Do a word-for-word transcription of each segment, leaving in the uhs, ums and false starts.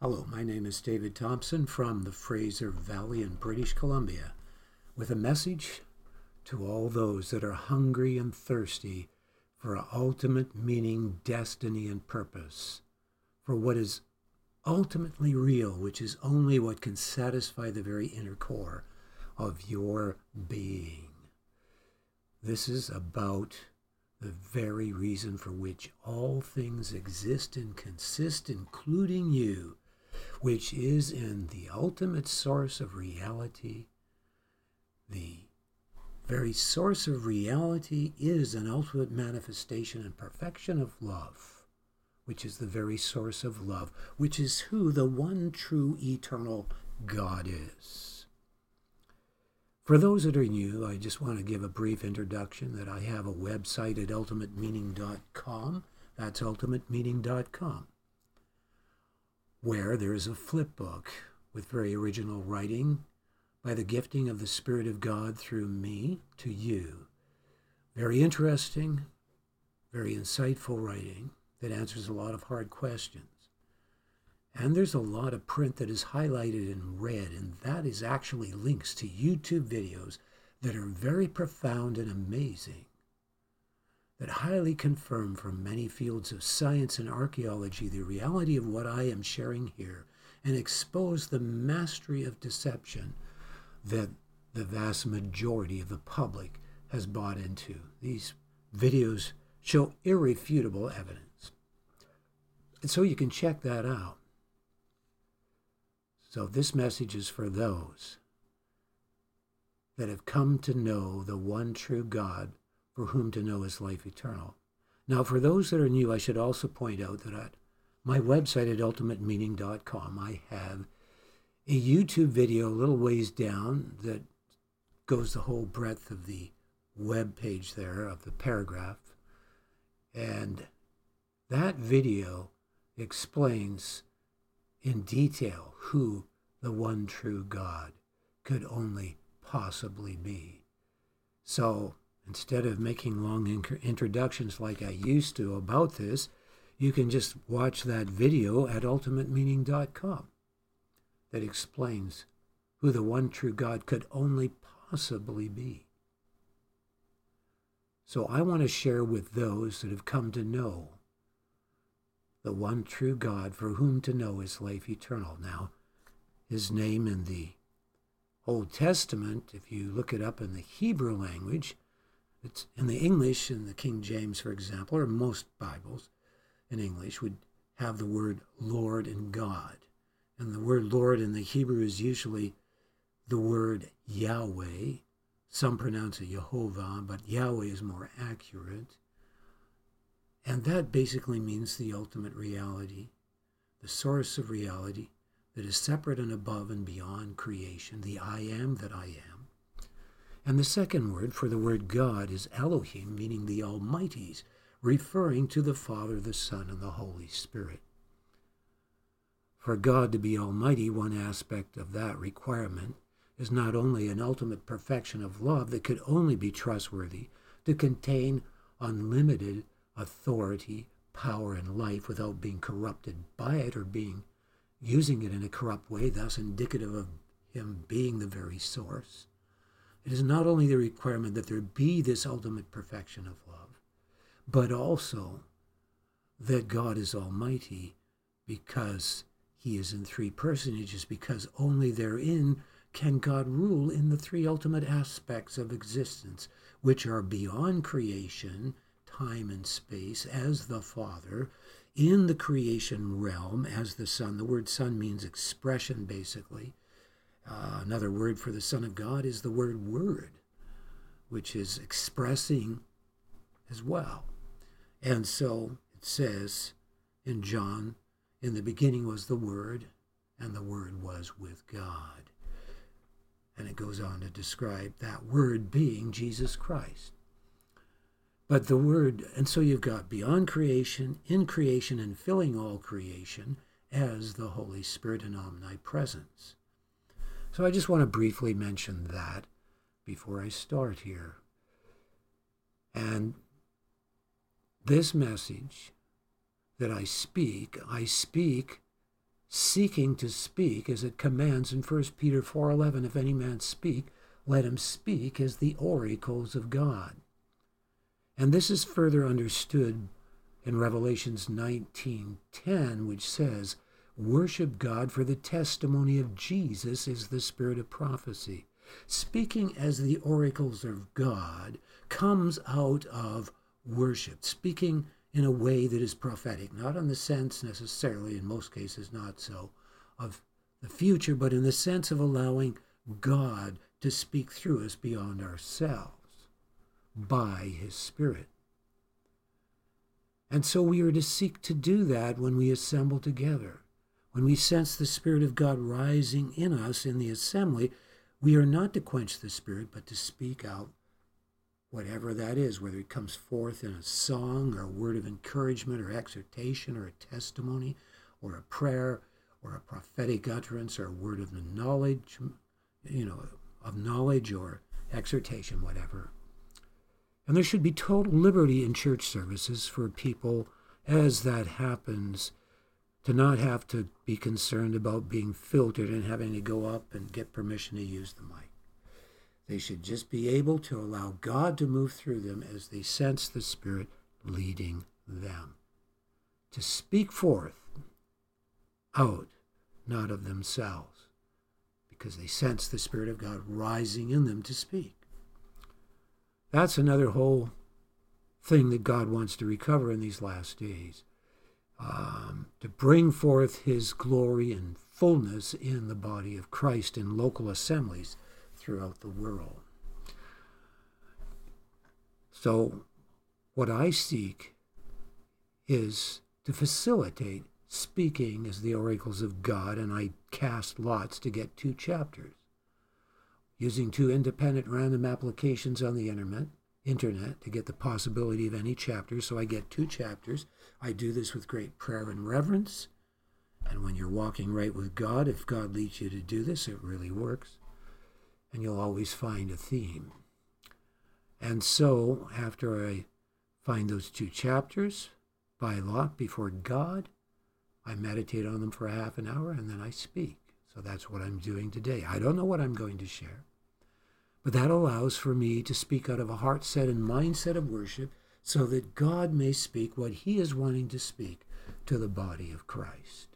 Hello, my name is David Thompson from the Fraser Valley in British Columbia with a message to all those that are hungry and thirsty for an ultimate meaning, destiny, and purpose, for what is ultimately real, which is only what can satisfy the very inner core of your being. This is about the very reason for which all things exist and consist, including you, which is in the ultimate source of reality. The very source of reality is an ultimate manifestation and perfection of love, which is the very source of love, which is who the one true eternal God is. For those that are new, I just want to give a brief introduction that I have a website at ultimate meaning dot com. That's ultimate meaning dot com. where there is a flip book with very original writing by the gifting of the Spirit of God through me to you. Very interesting, very insightful writing that answers a lot of hard questions. And there's a lot of print that is highlighted in red, and that is actually links to YouTube videos that are very profound and amazing, that highly confirm from many fields of science and archaeology the reality of what I am sharing here, and expose the mastery of deception that the vast majority of the public has bought into. These videos show irrefutable evidence. And so you can check that out. So this message is for those that have come to know the one true God, for whom to know is life eternal. Now, for those that are new, I should also point out that at my website at ultimate meaning dot com, I have a YouTube video a little ways down that goes the whole breadth of the web page there, of the paragraph. And that video explains in detail who the one true God could only possibly be. So instead of making long in- introductions like I used to about this, you can just watch that video at ultimate meaning dot com that explains who the one true God could only possibly be. So I want to share with those that have come to know the one true God, for whom to know is life eternal. Now, his name in the Old Testament, if you look it up in the Hebrew language, it's in the English, in the King James, for example, or most Bibles in English, would have the word Lord and God. And the word Lord in the Hebrew is usually the word Yahweh. Some pronounce it Yehovah, but Yahweh is more accurate. And that basically means the ultimate reality, the source of reality that is separate and above and beyond creation, the I am that I am. And the second word for the word God is Elohim, meaning the Almighties, referring to the Father, the Son, and the Holy Spirit. For God to be Almighty, one aspect of that requirement is not only an ultimate perfection of love that could only be trustworthy to contain unlimited authority, power, and life without being corrupted by it or being using it in a corrupt way, thus indicative of him being the very source. It is not only the requirement that there be this ultimate perfection of love, but also that God is Almighty because he is in three personages, because only therein can God rule in the three ultimate aspects of existence, which are beyond creation, time and space, as the Father, in the creation realm as the Son. The word Son means expression, basically. Uh, another word for the Son of God is the word Word, which is expressing as well. And so it says in John, in the beginning was the Word, and the Word was with God. And it goes on to describe that Word being Jesus Christ. But the word, and so you've got beyond creation, in creation, and filling all creation as the Holy Spirit and omnipresence. So I just want to briefly mention that before I start here. And this message that I speak, I speak seeking to speak, as it commands in First Peter four eleven, if any man speak, let him speak as the oracles of God. And this is further understood in Revelations nineteen ten, which says, worship God, for the testimony of Jesus is the spirit of prophecy. Speaking as the oracles of God comes out of worship, speaking in a way that is prophetic, not in the sense necessarily, in most cases not so, of the future, but in the sense of allowing God to speak through us beyond ourselves by his Spirit. And so we are to seek to do that when we assemble together. When we sense the Spirit of God rising in us in the assembly, we are not to quench the Spirit, but to speak out whatever that is, whether it comes forth in a song or a word of encouragement or exhortation or a testimony or a prayer or a prophetic utterance or a word of knowledge, you know, of knowledge or exhortation, whatever. And there should be total liberty in church services for people as that happens, to not have to be concerned about being filtered and having to go up and get permission to use the mic. They should just be able to allow God to move through them as they sense the Spirit leading them, to speak forth out, not of themselves, because they sense the Spirit of God rising in them to speak. That's another whole thing that God wants to recover in these last days. Um, to bring forth his glory and fullness in the body of Christ in local assemblies throughout the world. So what I seek is to facilitate speaking as the oracles of God, and I cast lots to get two chapters using two independent random applications on the internet. internet to get the possibility of any chapter. So I get two chapters. I do this with great prayer and reverence. And when you're walking right with God, if God leads you to do this, it really works. And you'll always find a theme. And so after I find those two chapters by lot before God, I meditate on them for half an hour and then I speak. So that's what I'm doing today. I don't know what I'm going to share. But that allows for me to speak out of a heart set and mindset of worship so that God may speak what he is wanting to speak to the body of Christ.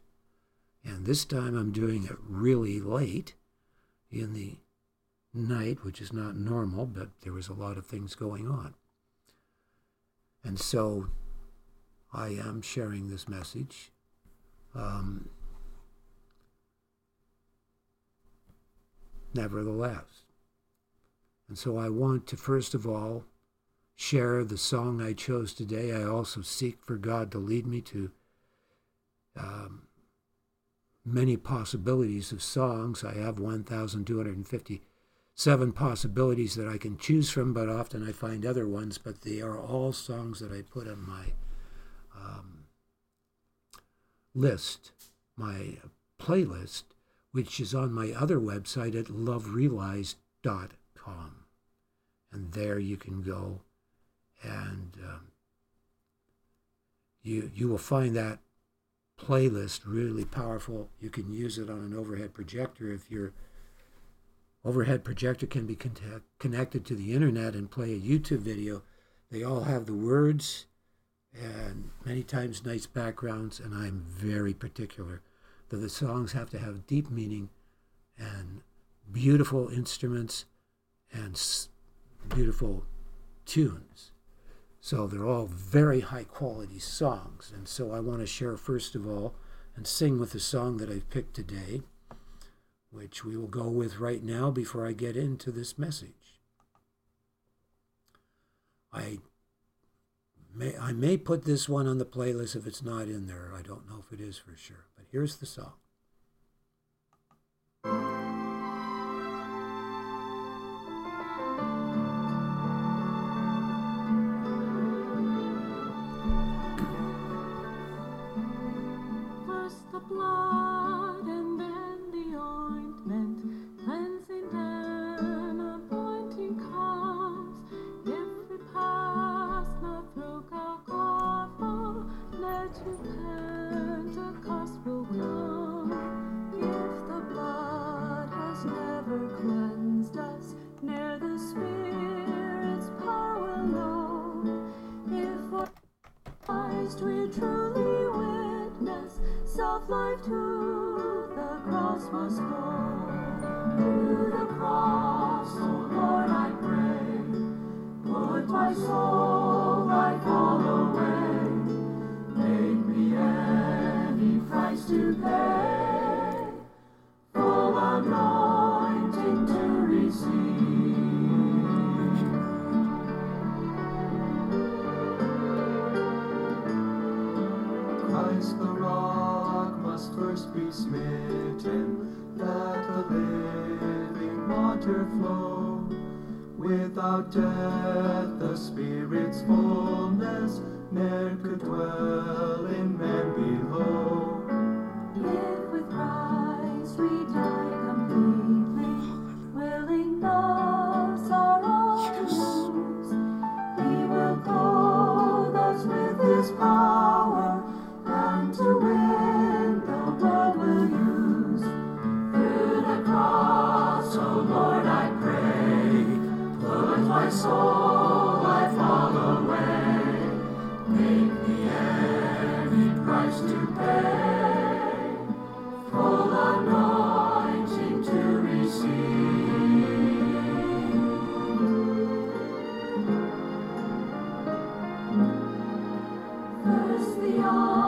And this time I'm doing it really late in the night, which is not normal, but there was a lot of things going on. And so I am sharing this message. Um, nevertheless, And so I want to, first of all, share the song I chose today. I also seek for God to lead me to um, many possibilities of songs. I have one thousand two hundred fifty-seven possibilities that I can choose from, but often I find other ones. But they are all songs that I put on my um, list, my playlist, which is on my other website at love realized dot com. And there you can go, and um, you you will find that playlist really powerful. You can use it on an overhead projector. If your overhead projector can be connect, connected to the internet and play a YouTube video, they all have the words and many times nice backgrounds, and I'm very particular that the songs have to have deep meaning and beautiful instruments and beautiful tunes. So they're all very high quality songs. And so I want to share first of all and sing with the song that I've picked today, which we will go with right now before I get into this message. I may, I may put this one on the playlist if it's not in there. I don't know if it is for sure, but here's the song. Repent, the cost will come. of life to the cross must go. To the cross, O Lord, I pray, put my soul like all away. Make me any price to pay, full anointing to receive. The rock must first be smitten, that the living water flow. Without death the Spirit's fullness ne'er could dwell in man below. If with Christ we die completely, willing loves our all woes, He will clothe us with His power to win the world will use. Through the cross, O Lord, I pray, put my soul, I fall away. Make me any price to pay, full anointing to receive. First the all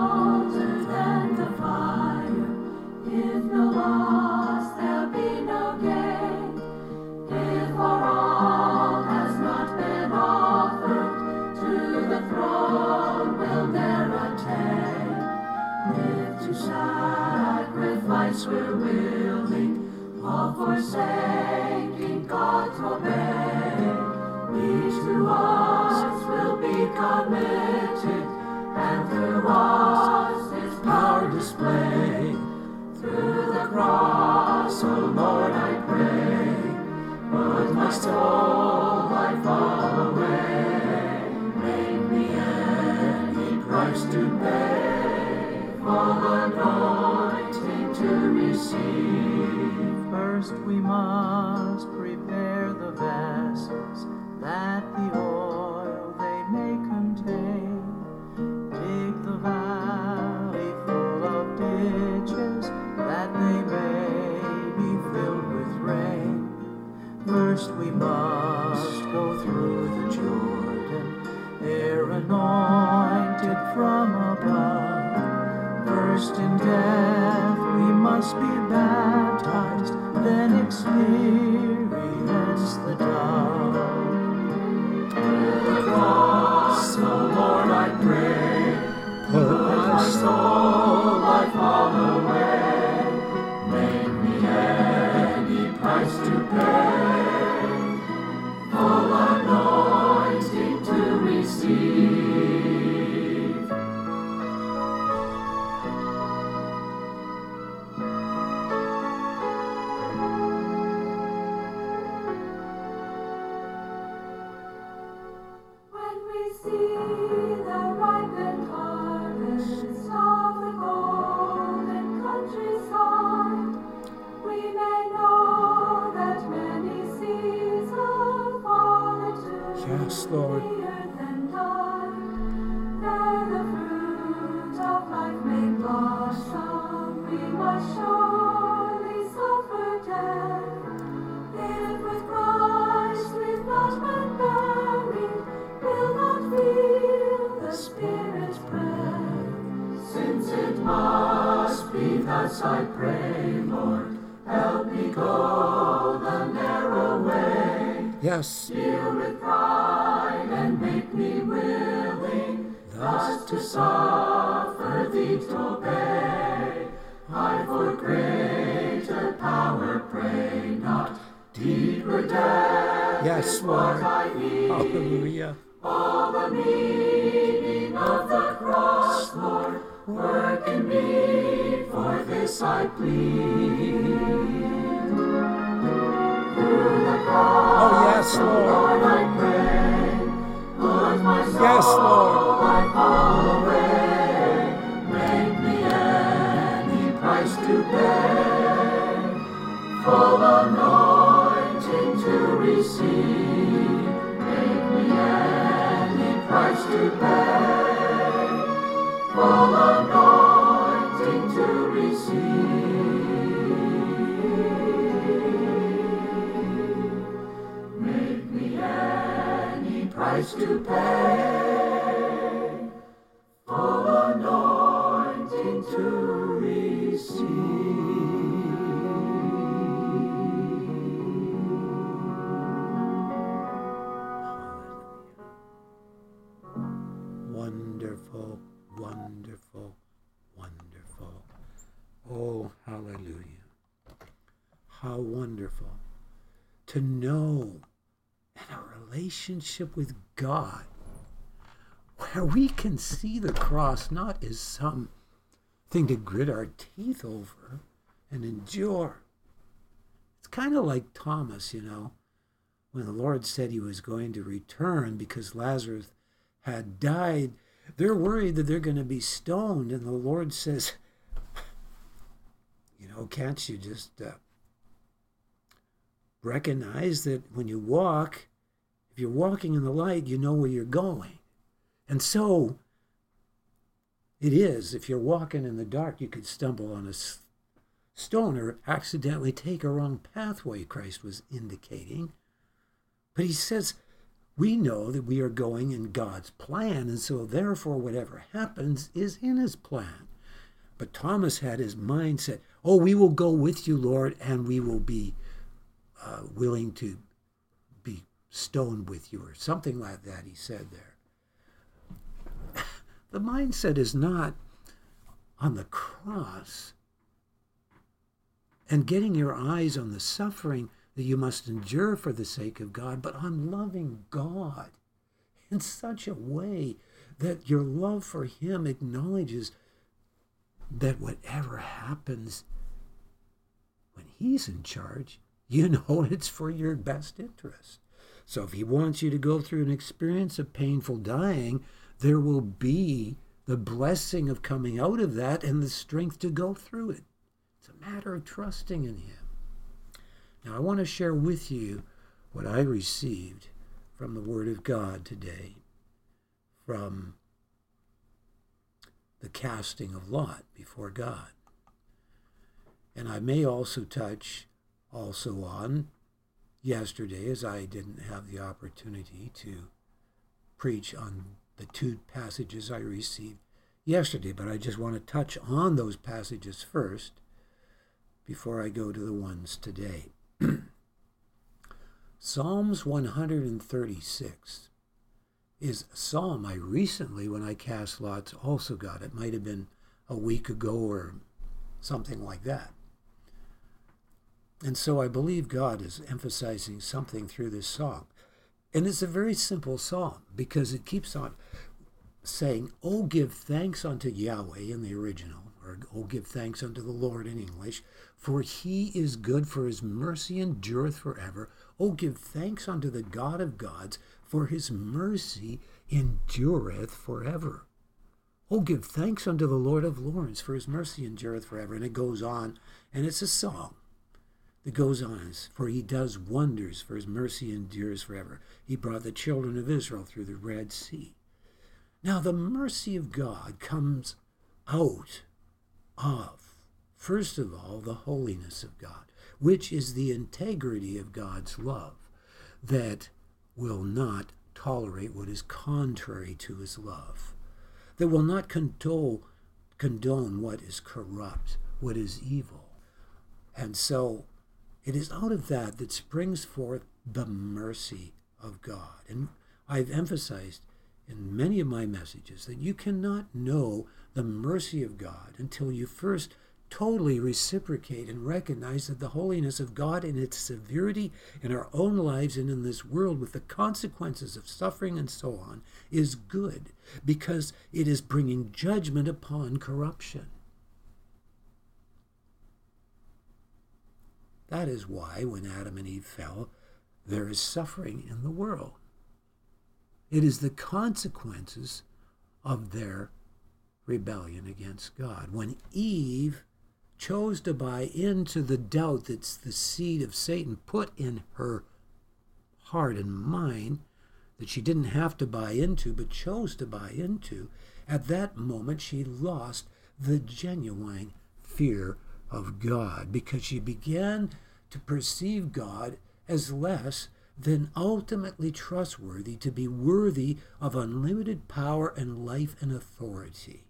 we're willing, all forsaking God to obey. Each to us will be committed, and through us His power display. Through the cross, O Lord, I pray, put my soul, I fall away. Make me any price to pay, all anointing to receive. First we must prepare the vessels that the oil they may contain. Dig the valley full of ditches that they may be filled with rain. First we must go through the Jordan, ere anointed from above. First in death we must be baptized, then experience the dawn. Through the cross, O Lord, I pray, put my soul, I fall away. Make me any price to pay, full anointing to receive. Yes, Lord. Than done, there the fruit of life may blossom. We must surely suffer death. If with Christ we've not been buried, we'll not feel the Spirit's breath. Since it must be thus, I pray, Lord, help me go the narrow way. Yes. Deal with pride and make me willing, thus to suffer Thee to obey. I for greater power pray not, deeper death. Yes, is Lord. What I need. Hallelujah. All the meaning of the cross, Lord, work in me, for this I plead. Oh, yes, Lord. Yes, Lord. Make me any price to pay, full anointing to receive. Make me any price to pay, full anointing to receive. to pay, full anointing to receive. Wonderful, wonderful, wonderful. Oh, hallelujah. How wonderful to know and a relationship with God where we can see the cross not as something to grit our teeth over and endure. It's kind of like Thomas, you know, when the Lord said he was going to return because Lazarus had died. They're worried that they're going to be stoned, and the Lord says, you know, can't you just... Uh, Recognize that when you walk, if you're walking in the light, you know where you're going. And so it is, if you're walking in the dark, you could stumble on a stone or accidentally take a wrong pathway, Christ was indicating. But he says, we know that we are going in God's plan, and so therefore whatever happens is in his plan. But Thomas had his mindset, oh, we will go with you, Lord, and we will be Uh, willing to be stoned with you, or something like that, he said there. The mindset is not on the cross and getting your eyes on the suffering that you must endure for the sake of God, but on loving God in such a way that your love for him acknowledges that whatever happens when he's in charge, you know it's for your best interest. So if he wants you to go through an experience of painful dying, there will be the blessing of coming out of that and the strength to go through it. It's a matter of trusting in him. Now I want to share with you what I received from the Word of God today, from the casting of lot before God. And I may also touch also on yesterday, as I didn't have the opportunity to preach on the two passages I received yesterday, but I just want to touch on those passages first before I go to the ones today. Psalms one hundred thirty-six is a psalm I recently, when I cast lots, also got. It might have been a week ago or something like that. And so I believe God is emphasizing something through this psalm. And it's a very simple psalm because it keeps on saying, oh, give thanks unto Yahweh in the original, or oh, give thanks unto the Lord in English, for he is good, for his mercy endureth forever. Oh, give thanks unto the God of gods, for his mercy endureth forever. Oh, give thanks unto the Lord of lords, for his mercy endureth forever. And it goes on, and it's a psalm. It goes on, for he does wonders, for his mercy endures forever. He brought the children of Israel through the Red Sea. Now the mercy of God comes out of, first of all, the holiness of God, which is the integrity of God's love that will not tolerate what is contrary to his love, that will not condone, condone what is corrupt, what is evil. And so it is out of that that springs forth the mercy of God. And I've emphasized in many of my messages that you cannot know the mercy of God until you first totally reciprocate and recognize that the holiness of God in its severity in our own lives and in this world with the consequences of suffering and so on is good because it is bringing judgment upon corruption. That is why when Adam and Eve fell, there is suffering in the world. It is the consequences of their rebellion against God. When Eve chose to buy into the doubt that the seed of Satan put in her heart and mind, that she didn't have to buy into, but chose to buy into, at that moment she lost the genuine fear of God, because she began to perceive God as less then ultimately trustworthy to be worthy of unlimited power and life and authority.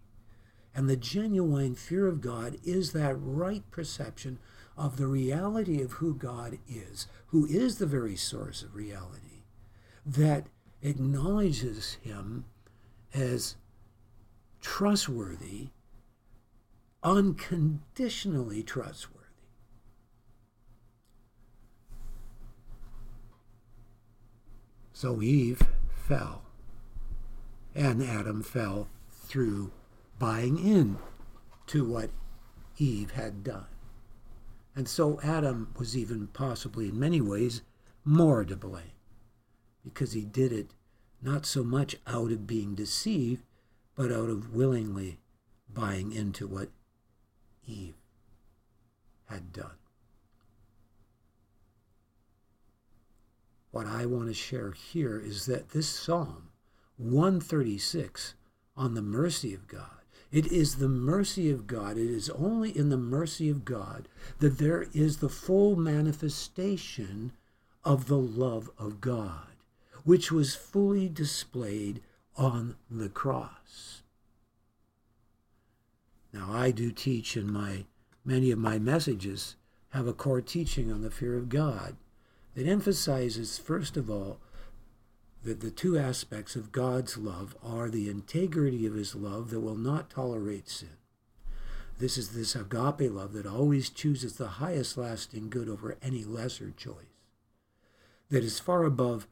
And the genuine fear of God is that right perception of the reality of who God is, who is the very source of reality, that acknowledges him as trustworthy, unconditionally trustworthy. So Eve fell, and Adam fell through buying in to what Eve had done. And so Adam was even possibly in many ways more to blame, because he did it not so much out of being deceived, but out of willingly buying into what Eve had done. What I want to share here is that this Psalm one thirty-six on the mercy of God, it is the mercy of God, it is only in the mercy of God that there is the full manifestation of the love of God, which was fully displayed on the cross. Now, I do teach in my, many of my messages have a core teaching on the fear of God that emphasizes, first of all, that the two aspects of God's love are the integrity of his love that will not tolerate sin. This is this agape love that always chooses the highest lasting good over any lesser choice, that is far above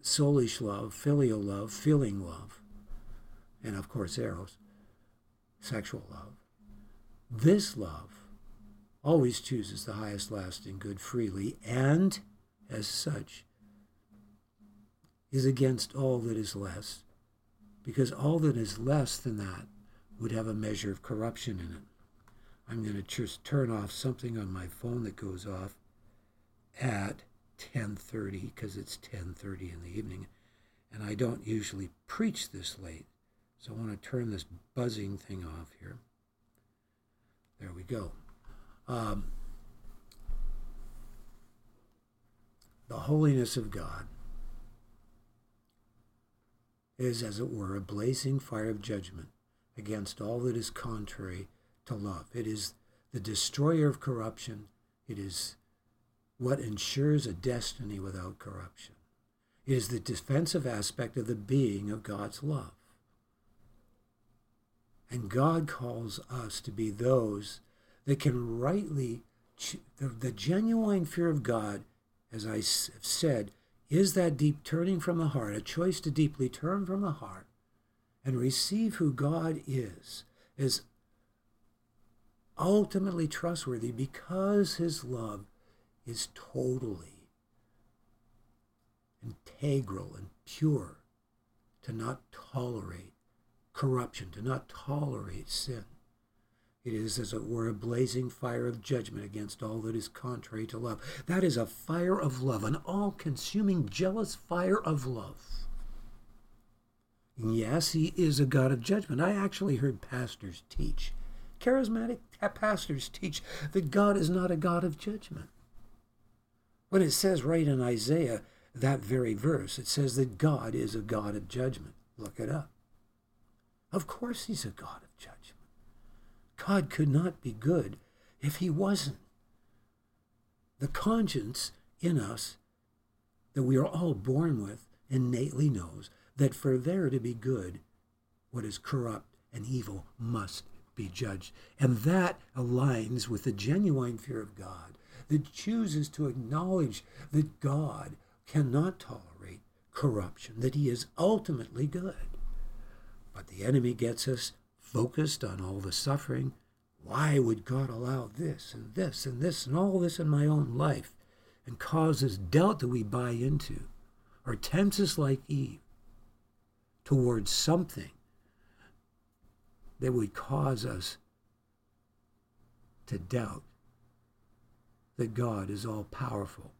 soulish love, filial love, feeling love, and of course eros, sexual love. This love always chooses the highest lasting good freely, and as such is against all that is less, because all that is less than that would have a measure of corruption in it. I'm going to just turn off something on my phone that goes off at ten thirty, because it's ten thirty in the evening, and I don't usually preach this late, so I want to turn this buzzing thing off here. There we go. Um, the holiness of God is, as it were, a blazing fire of judgment against all that is contrary to love. It is the destroyer of corruption. It is what ensures a destiny without corruption. It is the defensive aspect of the being of God's love. And God calls us to be those that can rightly, the, the genuine fear of God, as I have said, is that deep turning from the heart, a choice to deeply turn from the heart and receive who God is, is ultimately trustworthy because his love is totally integral and pure, to not tolerate corruption, to not tolerate sin. It is, as it were, a blazing fire of judgment against all that is contrary to love. That is a fire of love, an all-consuming, jealous fire of love. Yes, he is a God of judgment. I actually heard pastors teach, charismatic pastors teach, that God is not a God of judgment. When it says right in Isaiah, that very verse, it says that God is a God of judgment. Look it up. Of course he's a God of judgment. God could not be good if he wasn't. The conscience in us that we are all born with innately knows that for there to be good, what is corrupt and evil must be judged. And that aligns with the genuine fear of God that chooses to acknowledge that God cannot tolerate corruption, that he is ultimately good. But the enemy gets us focused on all the suffering. Why would God allow this and this and this and all this in my own life? And causes doubt that we buy into, or tempts us like Eve towards something that would cause us to doubt that God is all-powerful.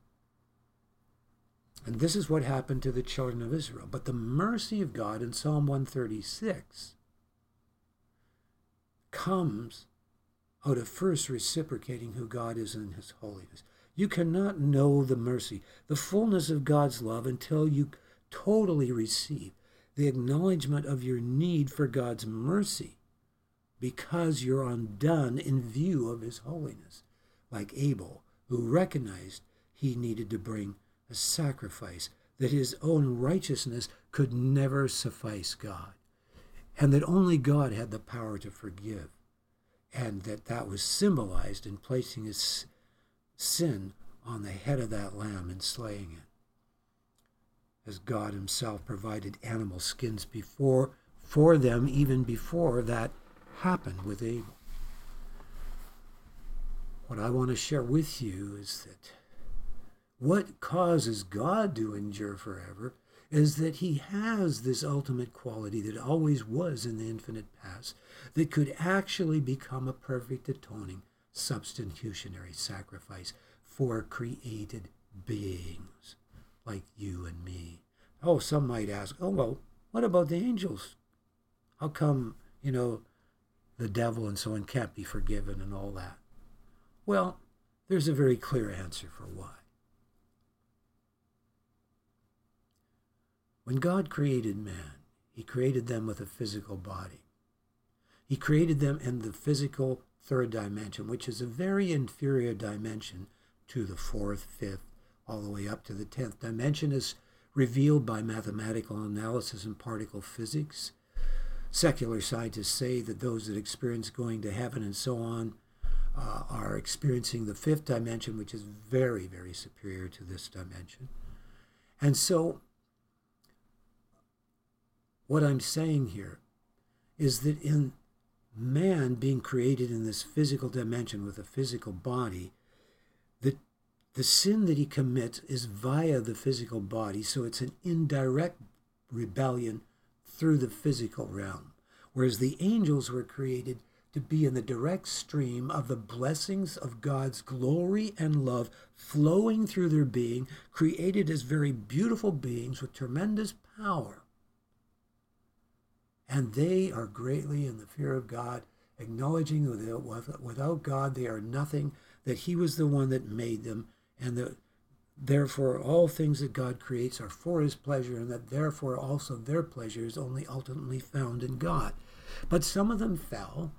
And this is what happened to the children of Israel. But the mercy of God in Psalm one thirty-six comes out of first reciprocating who God is in his holiness. You cannot know the mercy, the fullness of God's love, until you totally receive the acknowledgement of your need for God's mercy, because you're undone in view of his holiness, like Abel, who recognized he needed to bring a sacrifice, that his own righteousness could never suffice God, and that only God had the power to forgive, and that that was symbolized in placing his sin on the head of that lamb and slaying it, as God himself provided animal skins before for them even before that happened with Abel. What I want to share with you is that what causes God to endure forever is that he has this ultimate quality that always was in the infinite past, that could actually become a perfect atoning substitutionary sacrifice for created beings like you and me. Oh, some might ask, oh, well, what about the angels? How come, you know, the devil and so on can't be forgiven and all that? Well, there's a very clear answer for why. When God created man, he created them with a physical body. He created them in the physical third dimension, which is a very inferior dimension to the fourth, fifth, all the way up to the tenth dimension, as revealed by mathematical analysis and particle physics. Secular scientists say that those that experience going to heaven and so on uh, are experiencing the fifth dimension, which is very, very superior to this dimension. And so, what I'm saying here is that in man being created in this physical dimension with a physical body, the, the sin that he commits is via the physical body, so it's an indirect rebellion through the physical realm, whereas the angels were created to be in the direct stream of the blessings of God's glory and love flowing through their being, created as very beautiful beings with tremendous power. And they are greatly in the fear of God, acknowledging that without God they are nothing, that he was the one that made them, and that therefore all things that God creates are for his pleasure, and that therefore also their pleasure is only ultimately found in God. But some of them fell,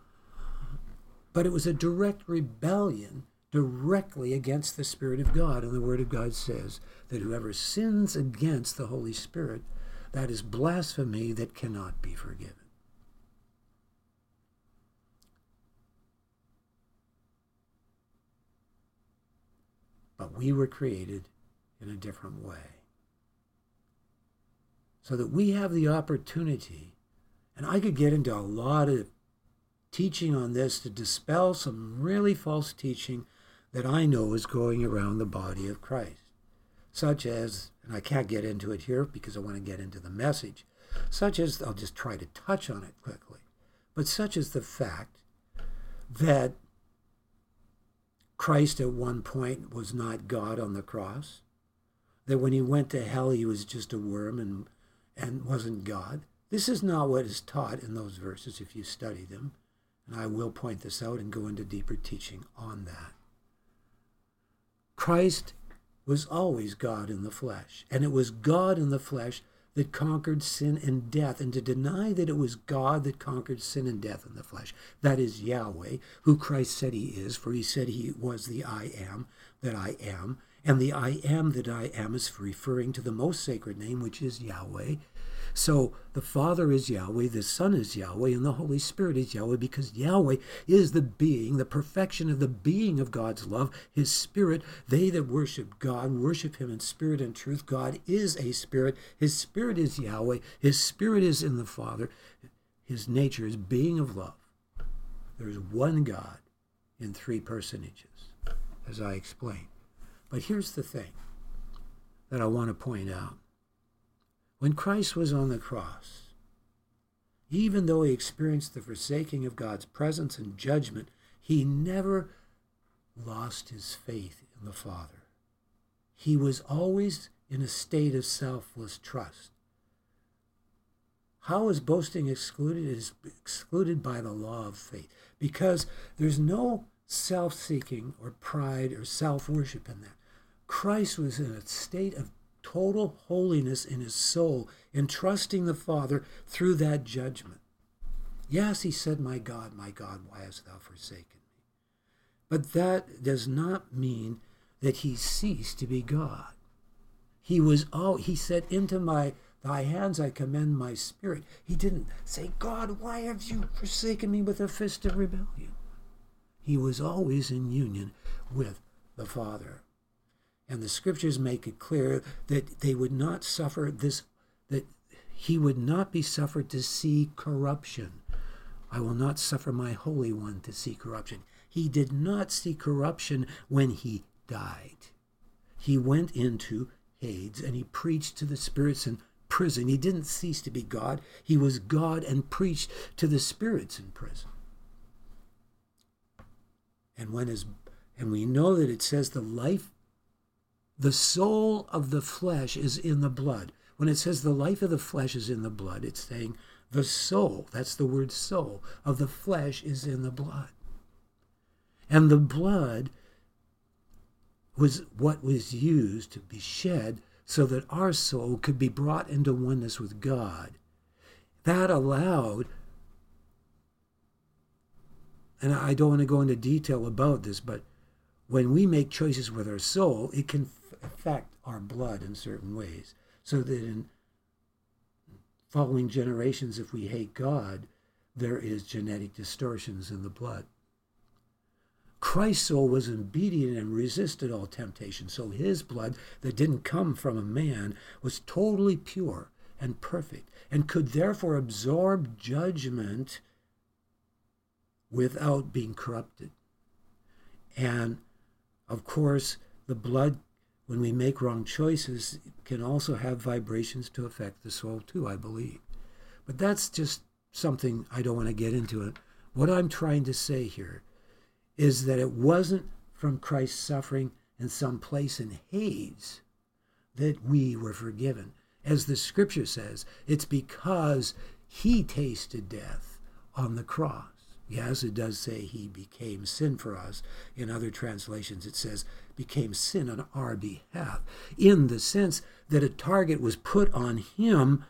but it was a direct rebellion directly against the Spirit of God. And the Word of God says that whoever sins against the Holy Spirit, that is blasphemy that cannot be forgiven. But we were created in a different way, so that we have the opportunity, and I could get into a lot of teaching on this to dispel some really false teaching that I know is going around the body of Christ, such as, and I can't get into it here because I want to get into the message, such as, I'll just try to touch on it quickly, but such as the fact that Christ at one point was not God on the cross, that when he went to hell he was just a worm and, and wasn't God. This is not what is taught in those verses if you study them, and I will point this out and go into deeper teaching on that. Christ was always God in the flesh, and it was God in the flesh that conquered sin and death. And to deny that it was God that conquered sin and death in the flesh, that is Yahweh, who Christ said he is, for he said he was the I am that I am, and the I am that I am is referring to the most sacred name, which is Yahweh. So the Father is Yahweh, the Son is Yahweh, and the Holy Spirit is Yahweh, because Yahweh is the being, the perfection of the being of God's love, his Spirit. They that worship God worship him in spirit and truth. God is a spirit. His Spirit is Yahweh. His Spirit is in the Father. His nature is being of love. There is one God in three personages, as I explained. But here's the thing that I want to point out. When Christ was on the cross, even though he experienced the forsaking of God's presence and judgment, he never lost his faith in the Father. He was always in a state of selfless trust. How is boasting excluded? It is excluded by the law of faith, because there's no self-seeking or pride or self-worship in that. Christ was in a state of total holiness in his soul, entrusting the Father through that judgment. Yes, he said, "My God, my God, why hast thou forsaken me?" But that does not mean that he ceased to be God. He was, oh, he said, "Into my thy hands I commend my spirit." He didn't say, "God, why have you forsaken me?" with a fist of rebellion. He was always in union with the Father. And the scriptures make it clear that they would not suffer this, that he would not be suffered to see corruption. "I will not suffer my Holy One to see corruption." He did not see corruption when he died. He went into Hades and he preached to the spirits in prison. He didn't cease to be God. He was God and preached to the spirits in prison. And when his, and we know that it says the life The soul of the flesh is in the blood. When it says the life of the flesh is in the blood, it's saying the soul, that's the word soul, of the flesh is in the blood. And the blood was what was used to be shed so that our soul could be brought into oneness with God. That allowed, and I don't want to go into detail about this, but when we make choices with our soul, it can affect our blood in certain ways. So that in following generations, if we hate God, there is genetic distortions in the blood. Christ's soul was obedient and resisted all temptation. So his blood that didn't come from a man was totally pure and perfect and could therefore absorb judgment without being corrupted. And of course, the blood, when we make wrong choices, can also have vibrations to affect the soul too, I believe. But that's just something I don't want to get into it. What I'm trying to say here is that it wasn't from Christ's suffering in some place in Hades that we were forgiven. As the scripture says, it's because he tasted death on the cross. Yes, it does say he became sin for us. In other translations, it says became sin on our behalf, in the sense that a target was put on him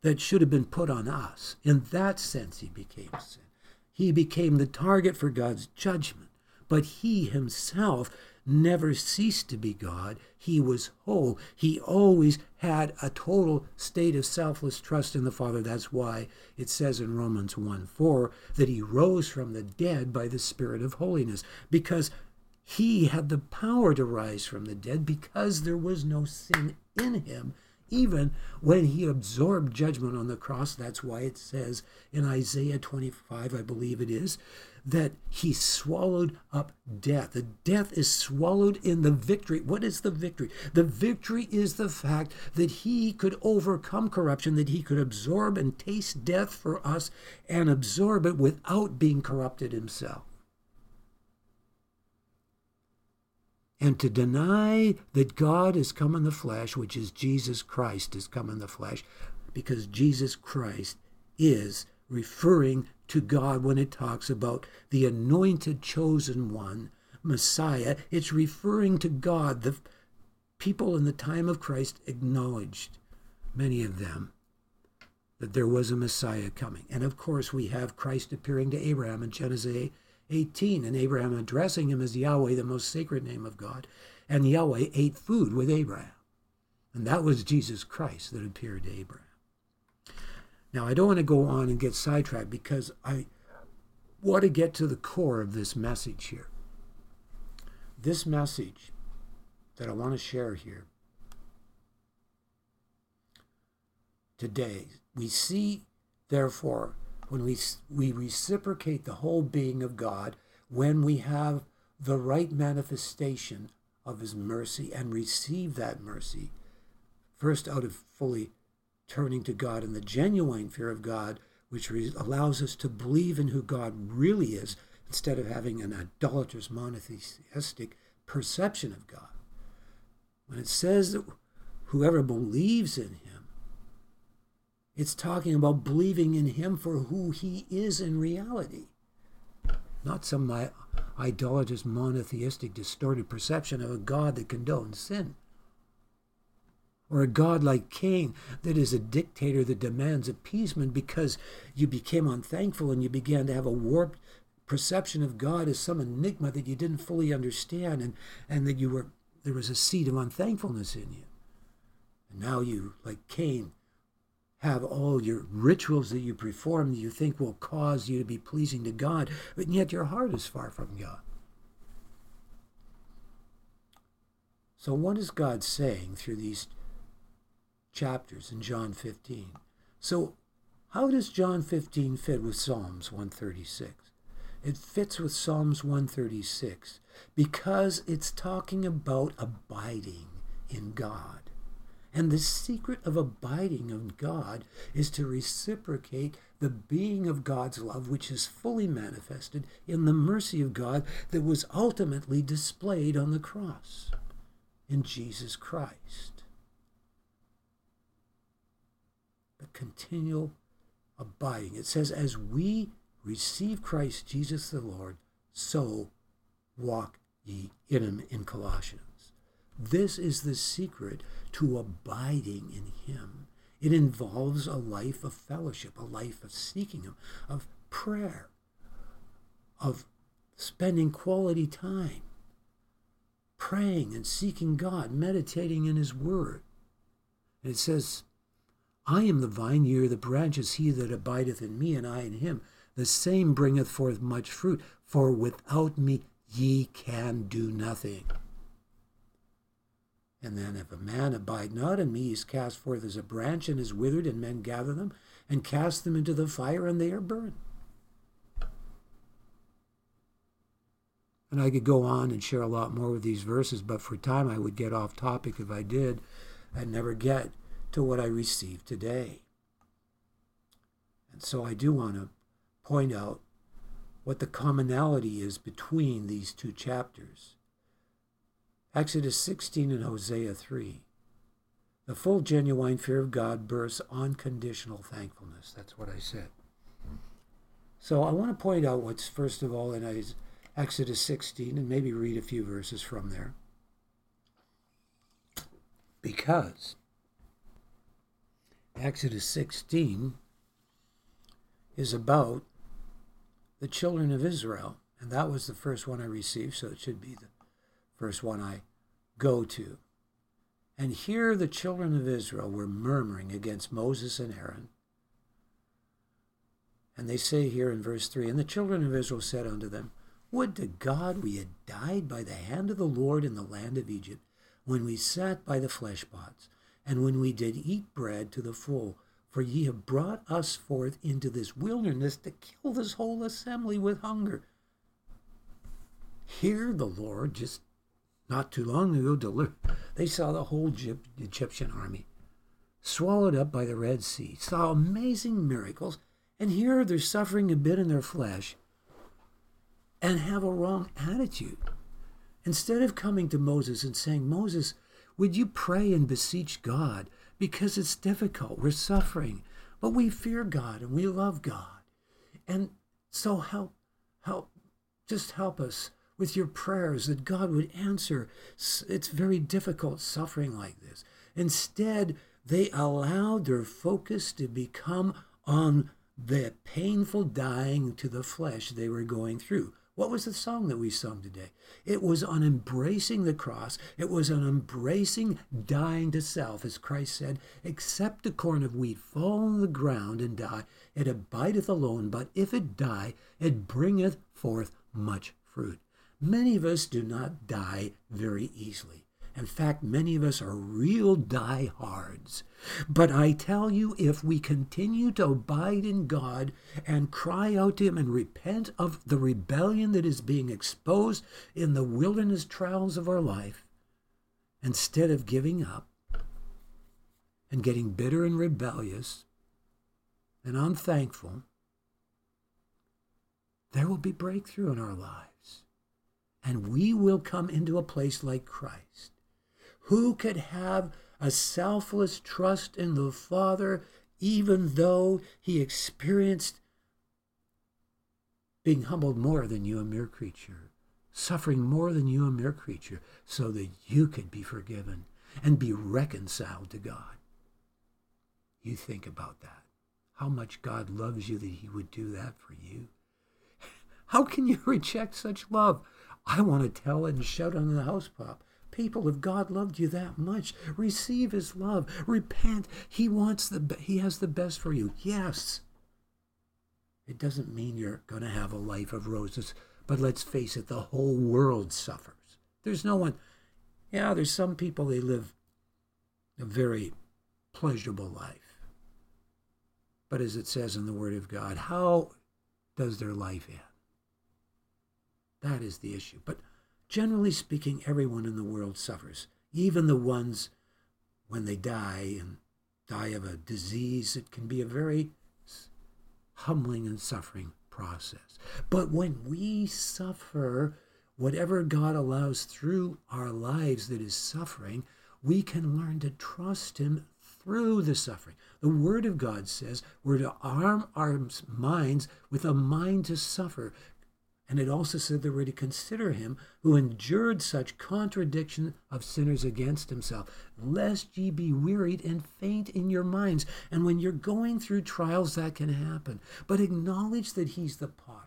that should have been put on us. In that sense, he became sin. He became the target for God's judgment. But he himself never ceased to be God. He was whole. He always had a total state of selfless trust in the Father. That's why it says in Romans one four that he rose from the dead by the Spirit of holiness, because he had the power to rise from the dead because there was no sin in him, even when he absorbed judgment on the cross. That's why it says in Isaiah twenty-five, I believe it is, that he swallowed up death. The death is swallowed in the victory. What is the victory? The victory is the fact that he could overcome corruption, that he could absorb and taste death for us and absorb it without being corrupted himself. And to deny that God has come in the flesh, which is Jesus Christ has come in the flesh, because Jesus Christ is referring to God when it talks about the anointed chosen one, Messiah. It's referring to God. The people in the time of Christ acknowledged, many of them, that there was a Messiah coming. And of course, we have Christ appearing to Abraham in Genesis eighteen, and Abraham addressing him as Yahweh, the most sacred name of God. And Yahweh ate food with Abraham. And that was Jesus Christ that appeared to Abraham. Now, I don't want to go on and get sidetracked because I want to get to the core of this message here. This message that I want to share here today, we see, therefore, when we we reciprocate the whole being of God, when we have the right manifestation of his mercy and receive that mercy, first out of fully turning to God in the genuine fear of God, which re- allows us to believe in who God really is, instead of having an idolatrous, monotheistic perception of God. When it says that whoever believes in him, it's talking about believing in him for who he is in reality. Not some idolatrous, monotheistic, distorted perception of a God that condones sin. Or a God like Cain that is a dictator that demands appeasement because you became unthankful and you began to have a warped perception of God as some enigma that you didn't fully understand, and, and that you were there was a seed of unthankfulness in you. And now you, like Cain, have all your rituals that you perform that you think will cause you to be pleasing to God, but yet your heart is far from God. So what is God saying through these chapters in John fifteen? So how does John fifteen fit with Psalms one thirty-six? It fits with Psalms one thirty-six because it's talking about abiding in God. And the secret of abiding in God is to reciprocate the being of God's love, which is fully manifested in the mercy of God that was ultimately displayed on the cross in Jesus Christ. The continual abiding. It says, as we receive Christ Jesus the Lord, so walk ye in him, in Colossians. This is the secret to abiding in him. It involves a life of fellowship, a life of seeking him, of prayer, of spending quality time, praying and seeking God, meditating in his word. And it says, I am the vine, ye are the branches, he that abideth in me, and I in him, the same bringeth forth much fruit, for without me ye can do nothing. And then if a man abide not in me, he is cast forth as a branch, and is withered, and men gather them, and cast them into the fire, and they are burned. And I could go on and share a lot more with these verses, but for time I would get off topic if I did. I'd never get to what I received today. And so I do want to point out what the commonality is between these two chapters. Exodus sixteen and Hosea three. The full genuine fear of God births unconditional thankfulness. That's what I said. So I want to point out what's first of all in Exodus sixteen and maybe read a few verses from there. Because Exodus sixteen is about the children of Israel. And that was the first one I received, so it should be the first one I go to. And here the children of Israel were murmuring against Moses and Aaron. And they say here in verse three, and the children of Israel said unto them, would to God we had died by the hand of the Lord in the land of Egypt, when we sat by the flesh pots, and when we did eat bread to the full, for ye have brought us forth into this wilderness to kill this whole assembly with hunger. Here the Lord, just not too long ago, delivered. They saw the whole Egyptian army swallowed up by the Red Sea, saw amazing miracles, and here they're suffering a bit in their flesh and have a wrong attitude. Instead of coming to Moses and saying, Moses, would you pray and beseech God? Because it's difficult. We're suffering. But we fear God and we love God. And so help, help, just help us with your prayers that God would answer. It's very difficult suffering like this. Instead, they allowed their focus to become on the painful dying to the flesh they were going through. What was the song that we sung today? It was on embracing the cross. It was on embracing dying to self, as Christ said, except a corn of wheat fall on the ground and die, it abideth alone, but if it die, it bringeth forth much fruit. Many of us do not die very easily. In fact, many of us are real diehards. But I tell you, if we continue to abide in God and cry out to him and repent of the rebellion that is being exposed in the wilderness trials of our life, instead of giving up and getting bitter and rebellious and unthankful, there will be breakthrough in our lives. And we will come into a place like Christ, who could have a selfless trust in the Father, even though he experienced being humbled more than you, a mere creature, suffering more than you, a mere creature, so that you could be forgiven and be reconciled to God. You think about that. How much God loves you that he would do that for you. How can you reject such love? I want to tell it and shout on the housepop. People, if God loved you that much, receive his love. Repent. He wants the he has the best for you. Yes. It doesn't mean you're going to have a life of roses, but let's face it, the whole world suffers. There's no one, yeah, there's some people, they live a very pleasurable life. But as it says in the Word of God, how does their life end? That is the issue. But generally speaking, everyone in the world suffers, even the ones when they die and die of a disease. It can be a very humbling and suffering process. But when we suffer, whatever God allows through our lives that is suffering, we can learn to trust him through the suffering. The Word of God says we're to arm our minds with a mind to suffer. And it also said that we're to consider him who endured such contradiction of sinners against himself, lest ye be wearied and faint in your minds. And when you're going through trials, that can happen. But acknowledge that he's the potter,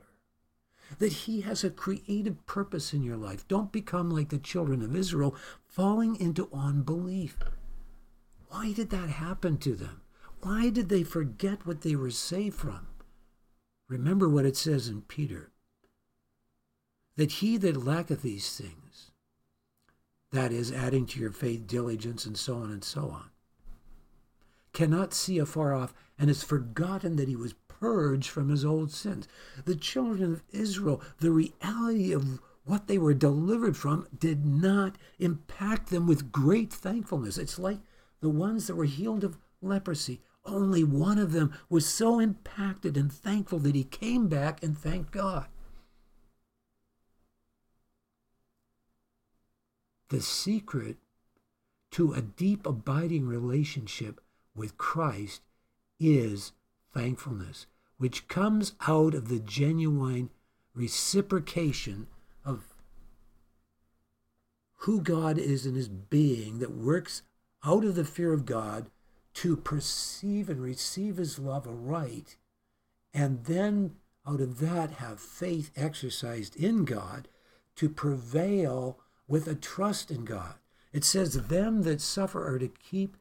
that he has a creative purpose in your life. Don't become like the children of Israel, falling into unbelief. Why did that happen to them? Why did they forget what they were saved from? Remember what it says in Peter, that he that lacketh these things, that is, adding to your faith diligence and so on and so on, cannot see afar off and is forgotten that he was purged from his old sins. The children of Israel, the reality of what they were delivered from did not impact them with great thankfulness. It's like the ones that were healed of leprosy. Only one of them was so impacted and thankful that he came back and thanked God. The secret to a deep, abiding relationship with Christ is thankfulness, which comes out of the genuine reciprocation of who God is in his being, that works out of the fear of God to perceive and receive his love aright, and then out of that have faith exercised in God to prevail with a trust in God. It says, them that suffer are to keep,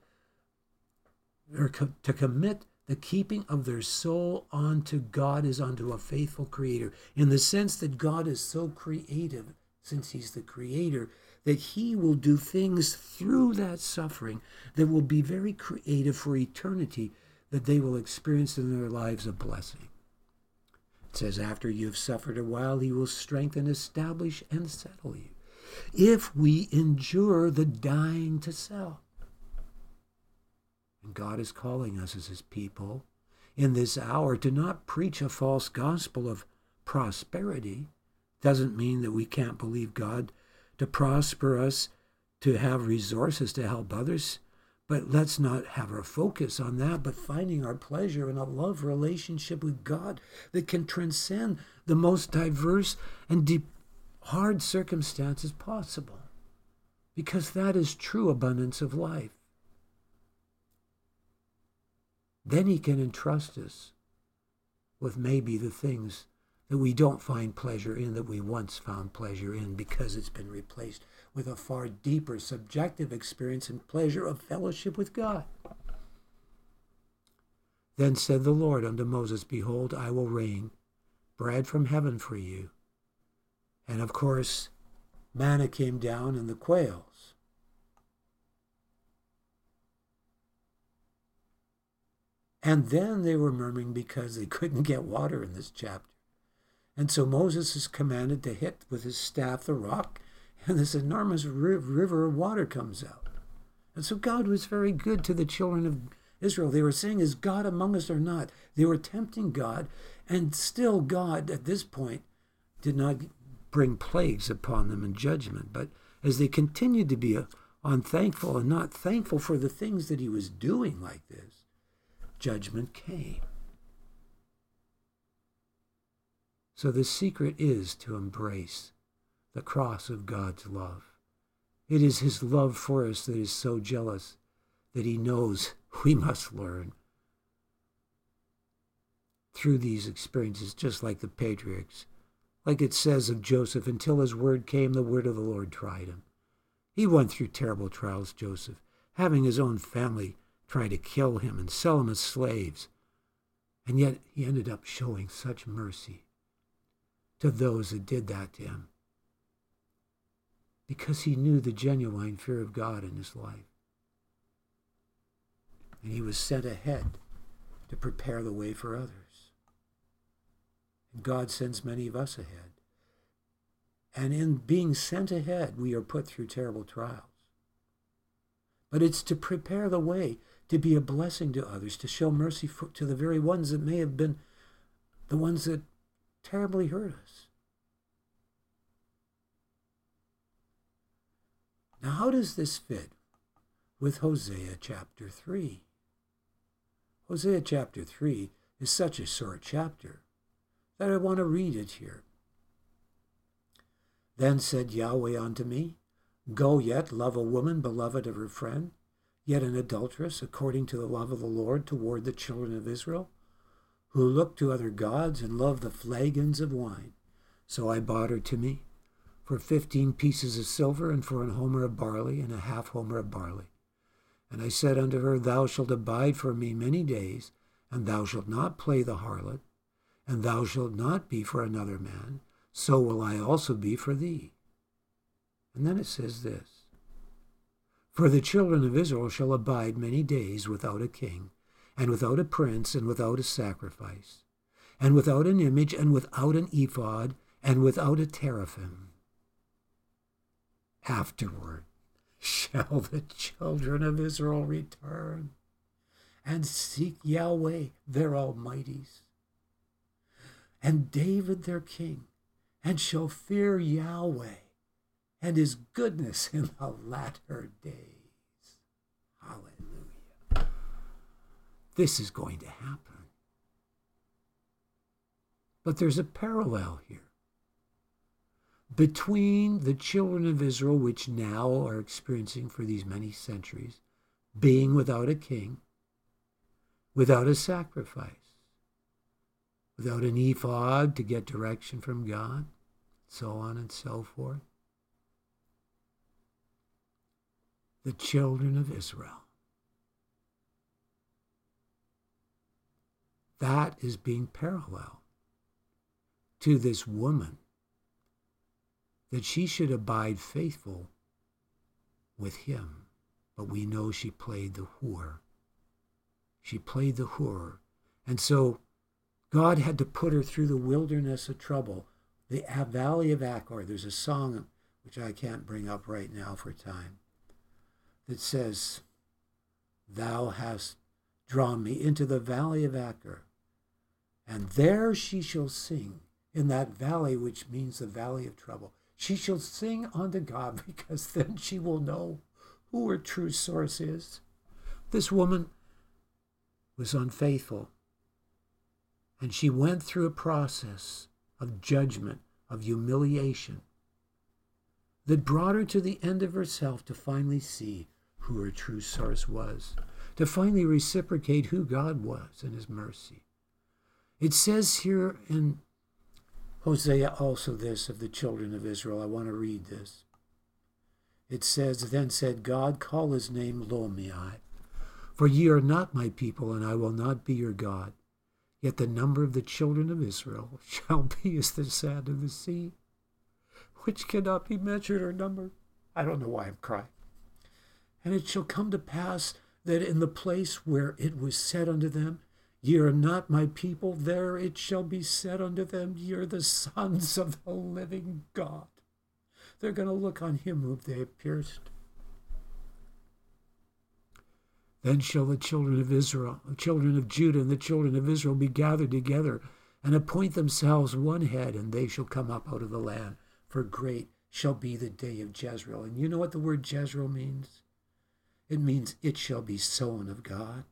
or co- to commit the keeping of their soul unto God as unto a faithful creator, in the sense that God is so creative, since he's the creator, that he will do things through that suffering that will be very creative for eternity, that they will experience in their lives a blessing. It says, after you have suffered a while, he will strengthen, establish, and settle you, if we endure the dying to self. And God is calling us as his people in this hour to not preach a false gospel of prosperity. Doesn't mean that we can't believe God to prosper us, to have resources to help others, but let's not have our focus on that, but finding our pleasure in a love relationship with God that can transcend the most diverse and deep hard circumstances possible, because that is true abundance of life. Then he can entrust us with maybe the things that we don't find pleasure in, that we once found pleasure in, because it's been replaced with a far deeper subjective experience and pleasure of fellowship with God. Then said the Lord unto Moses, behold, I will rain bread from heaven for you. And of course, manna came down in the quails. And then they were murmuring because they couldn't get water in this chapter. And so Moses is commanded to hit with his staff the rock, and this enormous river of water comes out. And so God was very good to the children of Israel. They were saying, is God among us or not? They were tempting God, and still God at this point did not bring plagues upon them in judgment. But as they continued to be unthankful and not thankful for the things that he was doing like this, judgment came. So the secret is to embrace the cross of God's love. It is his love for us that is so jealous that he knows we must learn through these experiences, just like the patriarchs. Like it says of Joseph, until his word came, the word of the Lord tried him. He went through terrible trials, Joseph, having his own family try to kill him and sell him as slaves. And yet he ended up showing such mercy to those that did that to him, because he knew the genuine fear of God in his life. And he was sent ahead to prepare the way for others. And God sends many of us ahead. And in being sent ahead, we are put through terrible trials. But it's to prepare the way, to be a blessing to others, to show mercy for, to the very ones that may have been the ones that terribly hurt us. Now, how does this fit with Hosea chapter three? Hosea chapter three is such a short chapter that I want to read it here. Then said Yahweh unto me, Go yet, love a woman beloved of her friend, yet an adulteress, according to the love of the Lord toward the children of Israel, who look to other gods and love the flagons of wine. So I bought her to me for fifteen pieces of silver, and for an homer of barley, and a half homer of barley. And I said unto her, Thou shalt abide for me many days, and thou shalt not play the harlot, and thou shalt not be for another man, so will I also be for thee. And then it says this, For the children of Israel shall abide many days without a king, and without a prince, and without a sacrifice, and without an image, and without an ephod, and without a teraphim. Afterward shall the children of Israel return and seek Yahweh their Almighty's, and David their king, and shall fear Yahweh and his goodness in the latter days. Hallelujah. This is going to happen. But there's a parallel here between the children of Israel, which now are experiencing for these many centuries, being without a king, without a sacrifice, without an ephod to get direction from God, so on and so forth. The children of Israel. That is being parallel to this woman, that she should abide faithful with him. But we know she played the whore. She played the whore. And so God had to put her through the wilderness of trouble, the valley of Achor. There's a song, which I can't bring up right now for time, that says, Thou hast drawn me into the valley of Achor, and there she shall sing, in that valley, which means the valley of trouble. She shall sing unto God, because then she will know who her true source is. This woman was unfaithful, and she went through a process of judgment, of humiliation, that brought her to the end of herself to finally see who her true source was, to finally reciprocate who God was in his mercy. It says here in Hosea also this of the children of Israel. I want to read this. It says, Then said God, Call his name Lo-mi-ai, for ye are not my people, and I will not be your God. Yet the number of the children of Israel shall be as the sand of the sea, which cannot be measured or numbered. I don't know why I'm crying. And it shall come to pass that in the place where it was said unto them, Ye are not my people, there it shall be said unto them, Ye are the sons of the living God. They're going to look on him whom they have pierced. Then shall the children of Israel, the children of Judah and the children of Israel be gathered together, and appoint themselves one head, and they shall come up out of the land. For great shall be the day of Jezreel. And you know what the word Jezreel means? It means it shall be sown of God.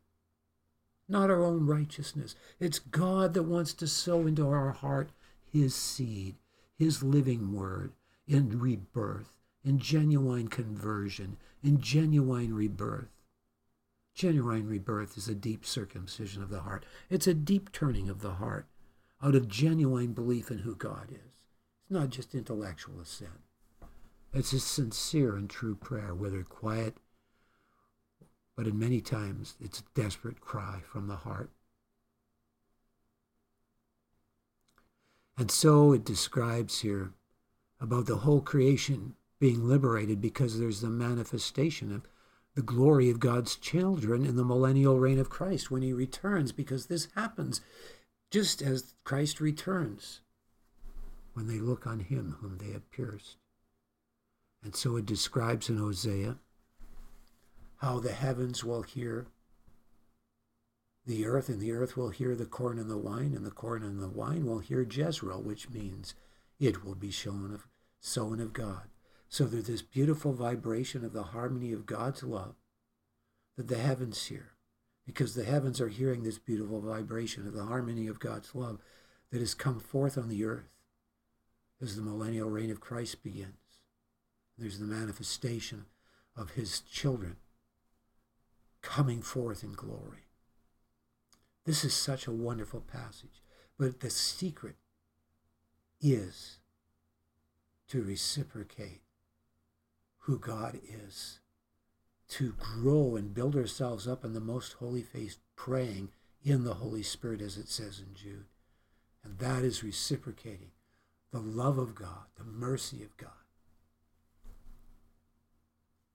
Not our own righteousness. It's God that wants to sow into our heart his seed, his living word. in rebirth, in genuine conversion, in genuine rebirth. Genuine rebirth is a deep circumcision of the heart. It's a deep turning of the heart out of genuine belief in who God is. It's not just intellectual assent. It's a sincere and true prayer, whether quiet, but in many times it's a desperate cry from the heart. And so it describes here about the whole creation being liberated because there's the manifestation of the glory of God's children in the millennial reign of Christ when he returns, because this happens just as Christ returns when they look on him whom they have pierced. And so it describes in Hosea how the heavens will hear the earth, and the earth will hear the corn and the wine, and the corn and the wine will hear Jezreel, which means it will be shown of, sown of God. So there's this beautiful vibration of the harmony of God's love that the heavens hear, because the heavens are hearing this beautiful vibration of the harmony of God's love that has come forth on the earth as the millennial reign of Christ begins. There's the manifestation of his children coming forth in glory. This is such a wonderful passage, but the secret is to reciprocate who God is, to grow and build ourselves up in the most holy faith, praying in the Holy Spirit, as it says in Jude. And that is reciprocating the love of God, the mercy of God,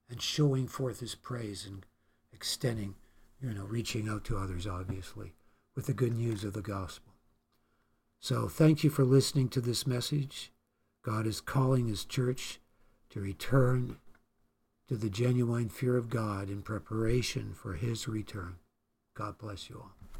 and showing forth his praise and extending, you know, reaching out to others, obviously, with the good news of the gospel. So thank you for listening to this message. God is calling his church to return to the genuine fear of God in preparation for his return. God bless you all.